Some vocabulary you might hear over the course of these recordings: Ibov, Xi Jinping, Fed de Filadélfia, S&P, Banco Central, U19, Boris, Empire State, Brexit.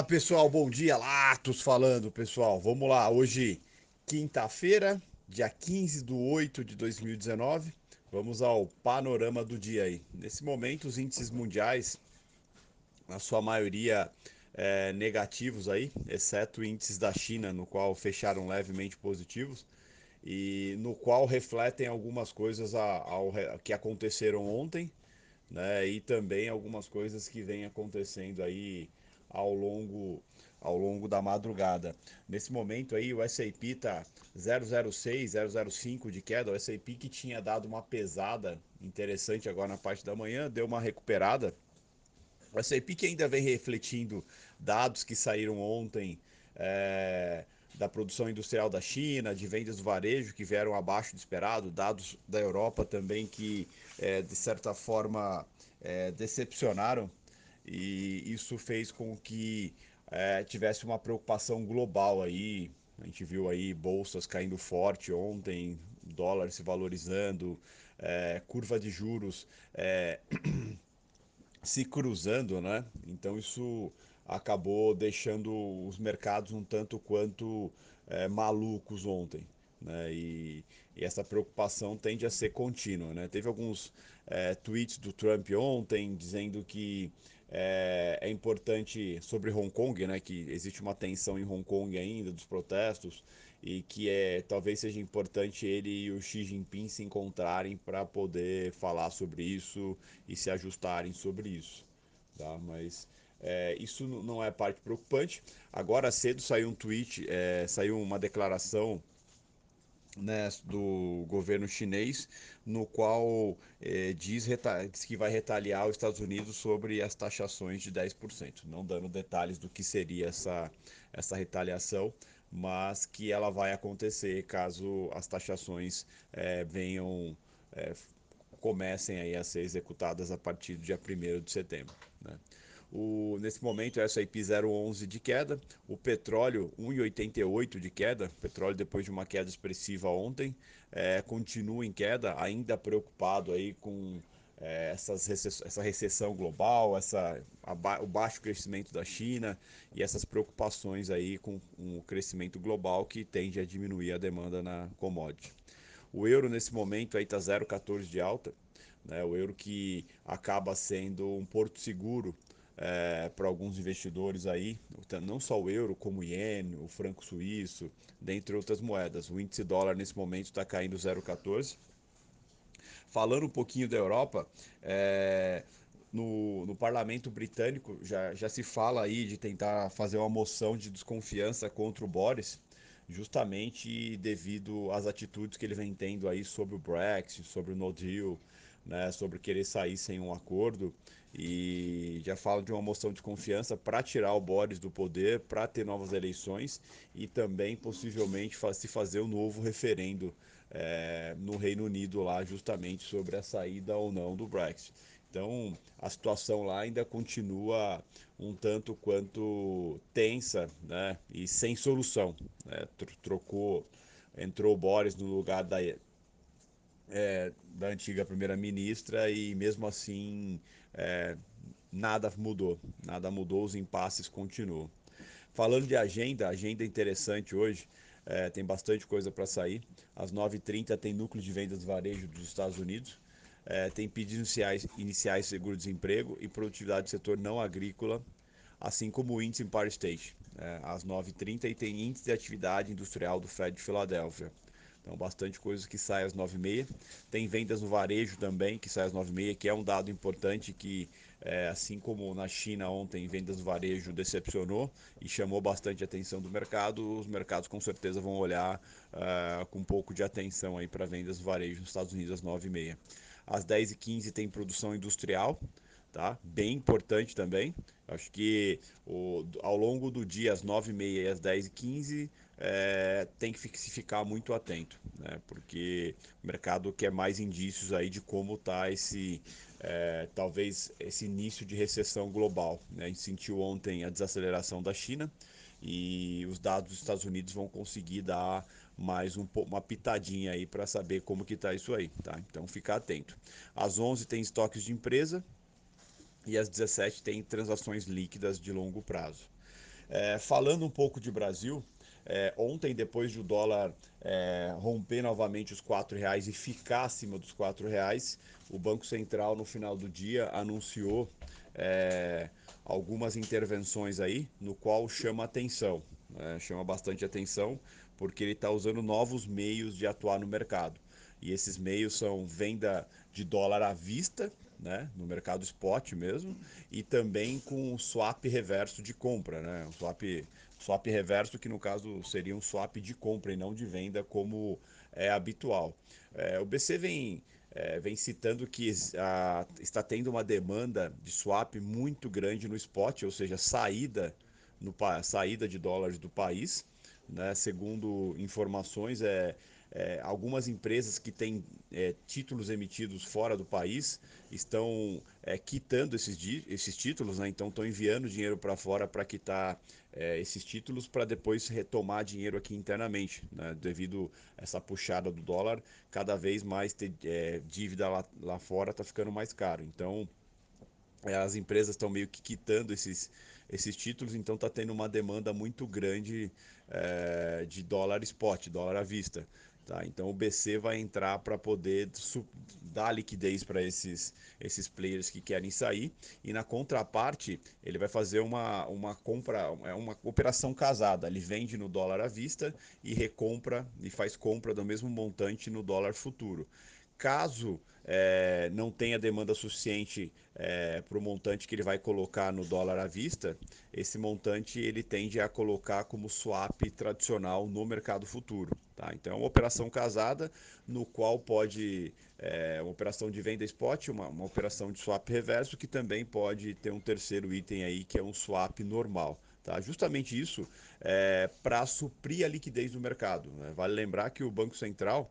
Fala pessoal, bom dia, Latos falando pessoal, vamos lá, hoje quinta-feira, dia 15/08/2019, vamos ao panorama do dia aí. Nesse momento os índices mundiais, na sua maioria negativos aí, exceto índices da China, no qual fecharam levemente positivos e no qual refletem algumas coisas que aconteceram ontem, né, e também algumas coisas que vêm acontecendo aí ao longo da madrugada. Nesse momento aí o S&P tá 0,06, 0,05 de queda. O S&P que tinha dado uma pesada interessante agora na parte da manhã, deu uma recuperada. O S&P que ainda vem refletindo dados que saíram ontem da produção industrial da China, de vendas do varejo que vieram abaixo do esperado, dados da Europa também que de certa forma decepcionaram. E isso fez com que tivesse uma preocupação global aí. A gente viu aí bolsas caindo forte ontem, dólar se valorizando, curva de juros se cruzando, né? Então isso acabou deixando os mercados um tanto quanto malucos ontem, né? E essa preocupação tende a ser contínua, né? Teve alguns tweets do Trump ontem dizendo que é importante sobre Hong Kong, né, que existe uma tensão em Hong Kong ainda dos protestos e que talvez seja importante ele e o Xi Jinping se encontrarem para poder falar sobre isso e se ajustarem sobre isso, tá? Mas isso não é parte preocupante. Agora cedo saiu um tweet, saiu uma declaração, né, do governo chinês, no qual diz que vai retaliar os Estados Unidos sobre as taxações de 10%, não dando detalhes do que seria essa retaliação, mas que ela vai acontecer caso as taxações comecem aí a ser executadas a partir do dia 1º de setembro, né? Nesse momento, o S&P 0,11 de queda, o petróleo 1,88 de queda, o petróleo depois de uma queda expressiva ontem, continua em queda, ainda preocupado aí com essa recessão global, o baixo crescimento da China e essas preocupações aí com o crescimento global que tende a diminuir a demanda na commodity. O euro nesse momento aí está 0,14 de alta, né? O euro que acaba sendo um porto seguro para alguns investidores aí, não só o euro, como o iene, o franco suíço, dentre outras moedas. O índice dólar nesse momento está caindo 0,14. Falando um pouquinho da Europa, no parlamento britânico já se fala aí de tentar fazer uma moção de desconfiança contra o Boris, justamente devido às atitudes que ele vem tendo aí sobre o Brexit, sobre o no deal, né, sobre querer sair sem um acordo, e já falo de uma moção de confiança para tirar o Boris do poder, para ter novas eleições e também possivelmente se fazer um novo referendo no Reino Unido lá, justamente sobre a saída ou não do Brexit. Então a situação lá ainda continua um tanto quanto tensa, né, e sem solução, né? Entrou o Boris no lugar da antiga primeira-ministra e mesmo assim nada mudou, os impasses continuam. Falando de agenda interessante hoje, tem bastante coisa para sair. Às 9h30 tem núcleo de vendas do varejo dos Estados Unidos, tem pedidos iniciais seguro-desemprego e produtividade do setor não agrícola, assim como o índice Empire State, às 9h30, e tem índice de atividade industrial do Fed de Filadélfia. Então, bastante coisa que sai às 9h30. Tem vendas no varejo também, que sai às 9h30, que é um dado importante que, assim como na China ontem, vendas no varejo decepcionou e chamou bastante a atenção do mercado. Os mercados com certeza vão olhar com um pouco de atenção aí para vendas no varejo nos Estados Unidos às 9h30. Às 10h15 tem produção industrial, tá? Bem importante também. Acho que ao longo do dia, às 9h30 e às 10h15, tem que se ficar muito atento, né? Porque o mercado quer mais indícios aí de como está talvez esse início de recessão global, né? A gente sentiu ontem a desaceleração da China e os dados dos Estados Unidos vão conseguir dar mais uma pitadinha aí para saber como que está isso aí, tá? Então fica atento. Às 11h tem estoques de empresa e às 17h tem transações líquidas de longo prazo. Falando um pouco de Brasil, ontem, depois de o dólar romper novamente os R$ 4,00 e ficar acima dos R$ 4,00, o Banco Central, no final do dia, anunciou algumas intervenções aí, no qual chama atenção, chama bastante atenção, porque ele está usando novos meios de atuar no mercado. E esses meios são venda de dólar à vista, né, no mercado spot mesmo, e também com swap reverso de compra, né, um swap reverso que no caso seria um swap de compra e não de venda como é habitual. O BC vem citando que está tendo uma demanda de swap muito grande no spot, ou seja, saída de dólares do país, né, segundo informações algumas empresas que têm títulos emitidos fora do país estão quitando esses títulos, né? Então estão enviando dinheiro para fora para quitar esses títulos para depois retomar dinheiro aqui internamente, né? Devido a essa puxada do dólar, cada vez mais dívida lá fora está ficando mais caro. Então as empresas estão meio que quitando esses títulos, então está tendo uma demanda muito grande de dólar spot, dólar à vista. Tá, então o BC vai entrar para poder dar liquidez para esses players que querem sair, e na contraparte ele vai fazer uma compra, uma operação casada. Ele vende no dólar à vista e recompra e faz compra do mesmo montante no dólar futuro. Caso não tenha demanda suficiente para o montante que ele vai colocar no dólar à vista, esse montante ele tende a colocar como swap tradicional no mercado futuro. Tá? Então é uma operação casada, no qual pode uma operação de venda spot, uma operação de swap reverso, que também pode ter um terceiro item aí, que é um swap normal. Tá, justamente isso para suprir a liquidez do mercado, né? Vale lembrar que o Banco Central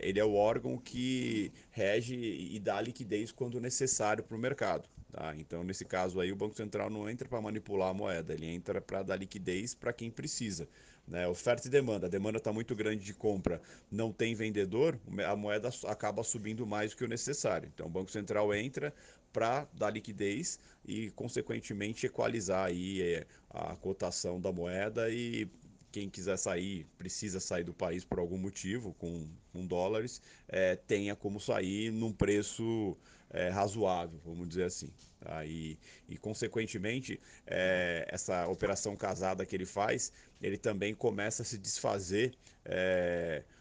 ele é o órgão que rege e dá liquidez quando necessário para o mercado. Tá? Então, nesse caso aí, o Banco Central não entra para manipular a moeda, ele entra para dar liquidez para quem precisa, né? Oferta e demanda. A demanda está muito grande de compra, não tem vendedor, a moeda acaba subindo mais do que o necessário. Então, o Banco Central entra para dar liquidez e, consequentemente, equalizar aí a cotação da moeda, e quem quiser sair, precisa sair do país por algum motivo, com dólares, tenha como sair num preço razoável, vamos dizer assim. Tá? E consequentemente, essa operação casada que ele faz, ele também começa a se desfazer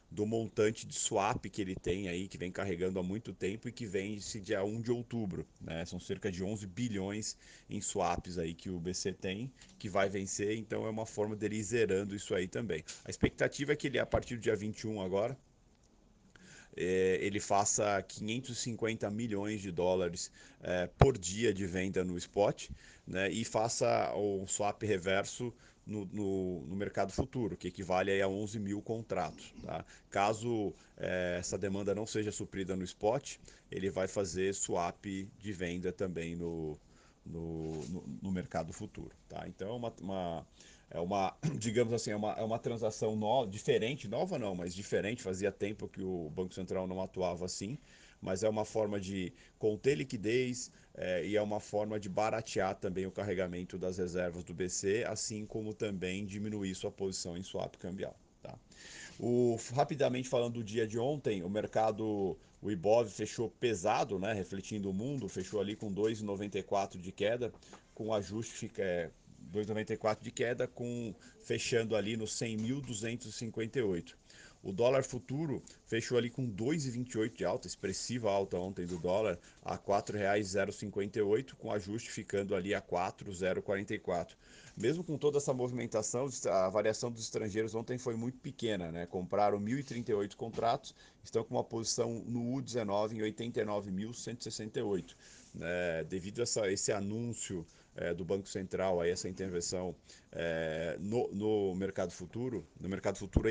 do montante de swap que ele tem aí, que vem carregando há muito tempo e que vence dia 1 de outubro. Né? São cerca de 11 bilhões em swaps aí que o BC tem, que vai vencer, então é uma forma dele ir zerando isso aí também. A expectativa é que ele, a partir do dia 21 agora, ele faça 550 milhões de dólares por dia de venda no spot, né? E faça um swap reverso no mercado futuro, que equivale aí a 11 mil contratos. Tá? Caso essa demanda não seja suprida no spot, ele vai fazer swap de venda também no mercado futuro. Tá? Então digamos assim, é uma transação diferente, fazia tempo que o Banco Central não atuava assim, mas é uma forma de conter liquidez e é uma forma de baratear também o carregamento das reservas do BC, assim como também diminuir sua posição em swap cambial. Tá? Rapidamente falando do dia de ontem, o mercado, o Ibov fechou pesado, né, refletindo o mundo, fechou ali com 2,94 de queda, com ajuste 2,94 de queda, fechando ali no 100.258. O dólar futuro fechou ali com 2,28 de alta, expressiva alta ontem do dólar, a R$ 4,058, com ajuste ficando ali a R$ 4,044. Mesmo com toda essa movimentação, a variação dos estrangeiros ontem foi muito pequena, né? Compraram 1.038 contratos, estão com uma posição no U19 em 89.168. Devido a esse anúncio do Banco Central, a essa intervenção no mercado futuro,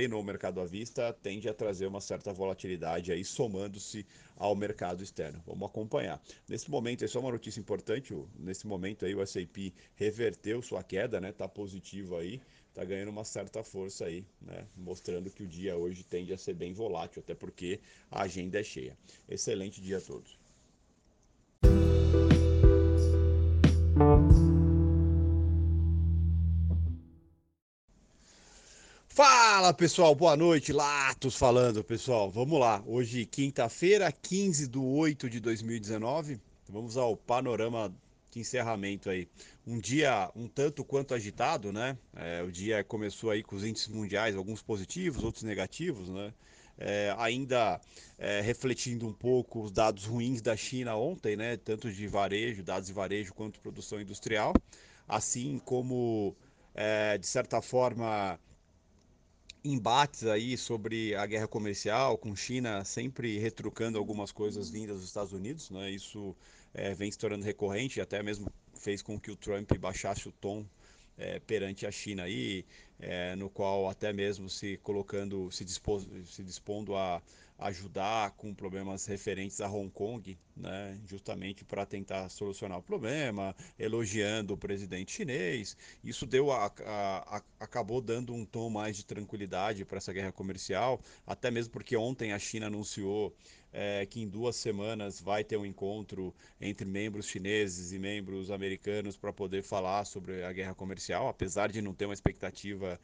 e no mercado à vista, tende a trazer uma certa volatilidade aí, somando-se ao mercado externo. Vamos acompanhar. Nesse momento, é só uma notícia importante, nesse momento aí o S&P reverteu sua queda, né? Tá positivo aí, tá ganhando uma certa força aí, né? Mostrando que o dia hoje tende a ser bem volátil, até porque a agenda é cheia. Excelente dia a todos. Fala pessoal, boa noite, Latos falando pessoal, vamos lá, hoje quinta-feira, 15/08/2019, vamos ao panorama de encerramento aí, um dia um tanto quanto agitado, né, o dia começou aí com os índices mundiais, alguns positivos, outros negativos, né, ainda refletindo um pouco os dados ruins da China ontem, né, tanto de varejo, dados de varejo quanto produção industrial, assim como, de certa forma, embates aí sobre a guerra comercial com China, sempre retrucando algumas coisas vindas dos Estados Unidos, né? Isso vem se tornando recorrente, até mesmo fez com que o Trump baixasse o tom perante a China aí, no qual até mesmo se dispondo a ajudar com problemas referentes a Hong Kong, né, justamente para tentar solucionar o problema, elogiando o presidente chinês. Isso acabou dando um tom mais de tranquilidade para essa guerra comercial, até mesmo porque ontem a China anunciou que em 2 semanas vai ter um encontro entre membros chineses e membros americanos para poder falar sobre a guerra comercial, apesar de não ter uma expectativa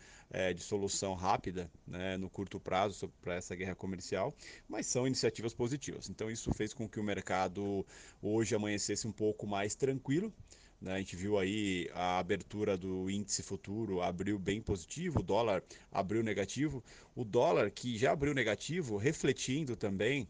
de solução rápida, né, no curto prazo para essa guerra comercial, mas são iniciativas positivas. Então isso fez com que o mercado hoje amanhecesse um pouco mais tranquilo. A gente viu aí a abertura do índice futuro, abriu bem positivo, o dólar abriu negativo. O dólar que já abriu negativo, refletindo também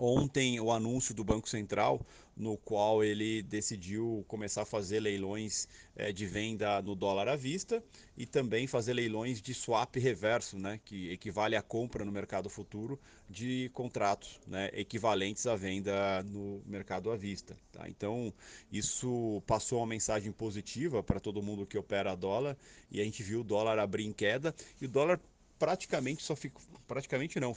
ontem o anúncio do Banco Central, no qual ele decidiu começar a fazer leilões de venda no dólar à vista e também fazer leilões de swap reverso, né, que equivale à compra no mercado futuro de contratos, né, equivalentes à venda no mercado à vista. Tá? Então, isso passou uma mensagem positiva para todo mundo que opera dólar e a gente viu o dólar abrir em queda e o dólar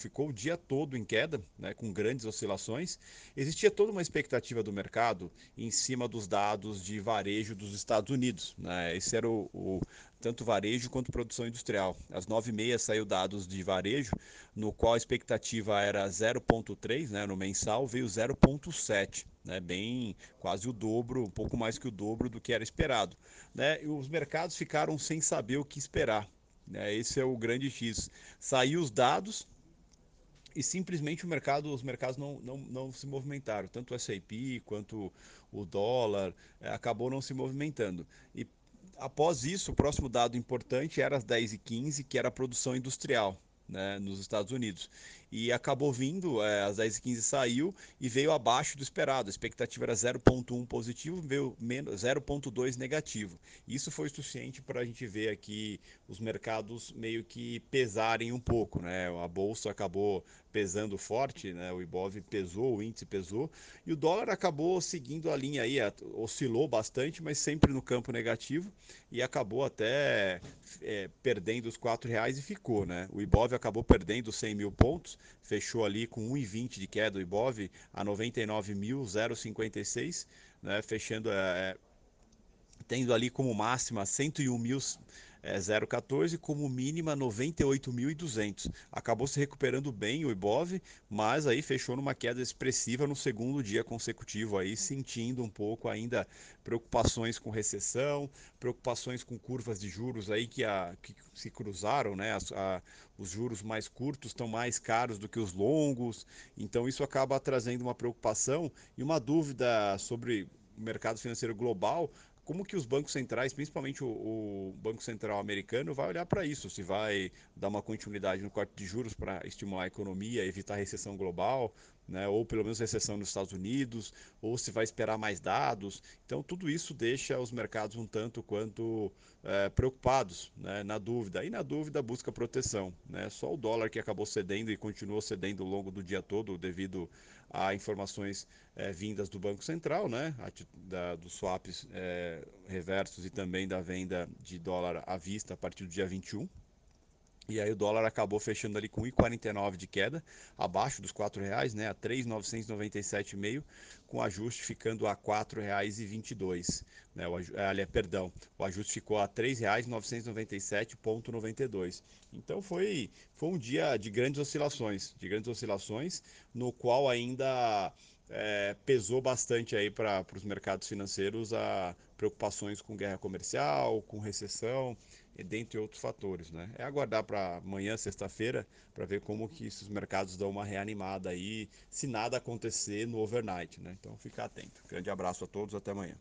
ficou o dia todo em queda, né, com grandes oscilações. Existia toda uma expectativa do mercado em cima dos dados de varejo dos Estados Unidos, né? Esse era o tanto varejo quanto produção industrial. Às 9h30 saiu dados de varejo, no qual a expectativa era 0,3, né, no mensal, veio 0,7, né, bem quase o dobro, um pouco mais que o dobro do que era esperado, né? E os mercados ficaram sem saber o que esperar. Esse é o grande X. Saiu os dados e simplesmente os mercados não se movimentaram. Tanto o S&P quanto o dólar acabou não se movimentando. E após isso, o próximo dado importante era às 10h15, que era a produção industrial, né, nos Estados Unidos. E acabou vindo, às 10h15 saiu e veio abaixo do esperado. A expectativa era 0,1 positivo, veio 0,2 negativo. Isso foi suficiente para a gente ver aqui os mercados meio que pesarem um pouco, né? A bolsa acabou pesando forte, né? O Ibov pesou, o índice pesou e o dólar acabou seguindo a linha aí, oscilou bastante, mas sempre no campo negativo e acabou até perdendo os R$4 e ficou, né? O Ibov acabou perdendo 100 mil pontos. Fechou ali com 1,20 de queda o Ibov a 99.056, né? Fechando, tendo ali como máxima 101.014, como mínima 98.200. Acabou se recuperando bem o Ibov, mas aí fechou numa queda expressiva no segundo dia consecutivo, aí sentindo um pouco ainda preocupações com recessão, preocupações com curvas de juros aí que se cruzaram, né? Os juros mais curtos estão mais caros do que os longos, então isso acaba trazendo uma preocupação e uma dúvida sobre o mercado financeiro global. Como que os bancos centrais, principalmente o Banco Central americano, vai olhar para isso? Se vai dar uma continuidade no corte de juros para estimular a economia, evitar a recessão global, né? Ou pelo menos recessão nos Estados Unidos, ou se vai esperar mais dados. Então tudo isso deixa os mercados um tanto quanto preocupados, né? Na dúvida. E na dúvida busca proteção, né? Só o dólar que acabou cedendo e continuou cedendo ao longo do dia todo devido a informações vindas do Banco Central, né? Dos swaps reversos e também da venda de dólar à vista a partir do dia 21. E aí o dólar acabou fechando ali com 1,49 de queda, abaixo dos R$4, né, a 3.997,5, com ajuste ficando a R$4,22. Né, o ajuste ficou a R$3.997,92. Então foi um dia de grandes oscilações, no qual ainda pesou bastante aí para os mercados financeiros a preocupações com guerra comercial, com recessão, e dentre outros fatores, né? É aguardar para amanhã, sexta-feira, para ver como que esses mercados dão uma reanimada aí, se nada acontecer no overnight, né? Então, fica atento. Grande abraço a todos, até amanhã.